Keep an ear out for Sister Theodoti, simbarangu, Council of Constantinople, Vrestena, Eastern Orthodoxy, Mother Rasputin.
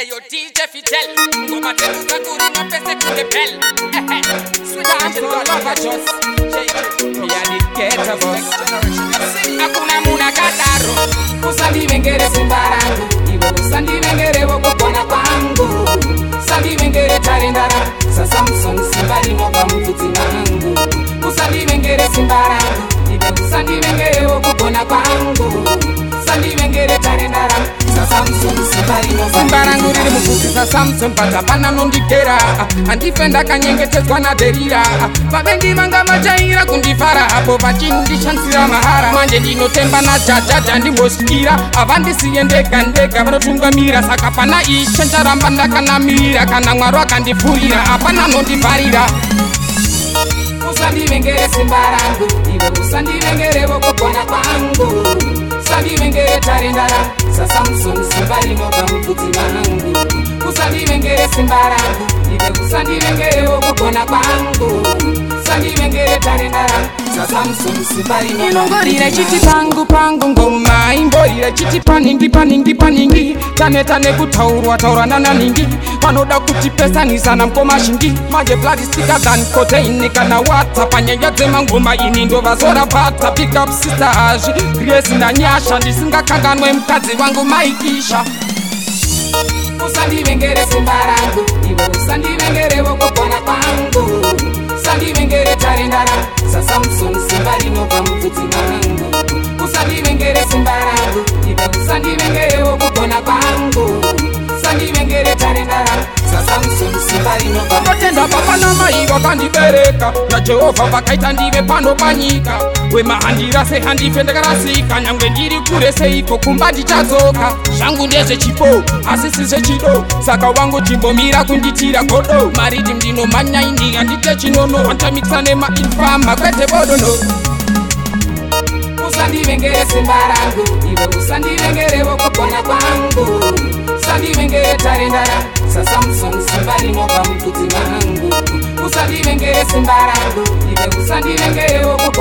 Hey, yo, DJ Fidel, go back to the good and not best to the bell. Sweet angel, love us. We are the get of us. Hakuna muna kataro. Kusandi wengere simbarangu. Ibo kusandi wengere wako kona pangu. Kusandi wengere tarindara. Sa Samson simbali moka mtuti nangu. Kusandi wengere simbarangu. Ibo kusandi wengere wako kona pangu. Kusandi wengere tarindara. Samson, Simbarangu riri mukuziza Samson Pata pana nondikera Andifenda kanyenge tezwa na derira Vavengi vanga majaira kundifara Hapo vachindi shansira mahara Manje ndino temba na jajaja ndimbosikira Avandi siyendeka ndeka vano tunga mira Saka pana ishe ntaramba ndakana mira Kana ngwarwa kandifurira Apana nondifarira Kusandi wengere Simbarangu Ivo kusandi wengere woko kona pangu Kusandi wengere tarindara Sa Samson simbali moka mtuti mangu Kusandi wengere Simbarangu Ivo kusandi wengere woko kona pangu Kusandi wengere tarindara Sa Samson simbali moka Inongorire chiti pangu pangu ngoma Imborire chiti paningi paningi paningi Tane tane kutaurwa taura nana ningi Panoda kutipesa ni sana mkoma shingi Maje vladistika than koteini kana wata Panye yote mangoma inindo vazora bata Pick up sister aji, grace na nyasha Ndisinga kaganwe mkazi wangu maikisha Kusandi wengere Simbarangu Ivo kusandi wengere wako kona pangu Kusandi wengere tarindara Sa Samson simbali moka mtuti mangu Kusandi wengere Simbarangu Ivo kusandi wengere wako kona pangu Kusandi wengere tarindara Wakatenda papa na maiva kandibereka Na Jehova vakaita ndive pano panyika Wema handirase handifendakarasika Nyangwe ndiri kurese iko kumbadi chazoka Shangu ndeze chipo, asisize chido Saka wangu jimbo mira kunditira kodo Maridi mdino manya indi andite chinono Wanta mixane mainfama kwete bodono Kusandi wengere Simbarangu Ivo kusandi wengere woko kona pangu Kusandi wengere tarindara Sa Samson simbali moka mtuti mangu Kusandi wengere Simbarangu Ive kusandi wengere woko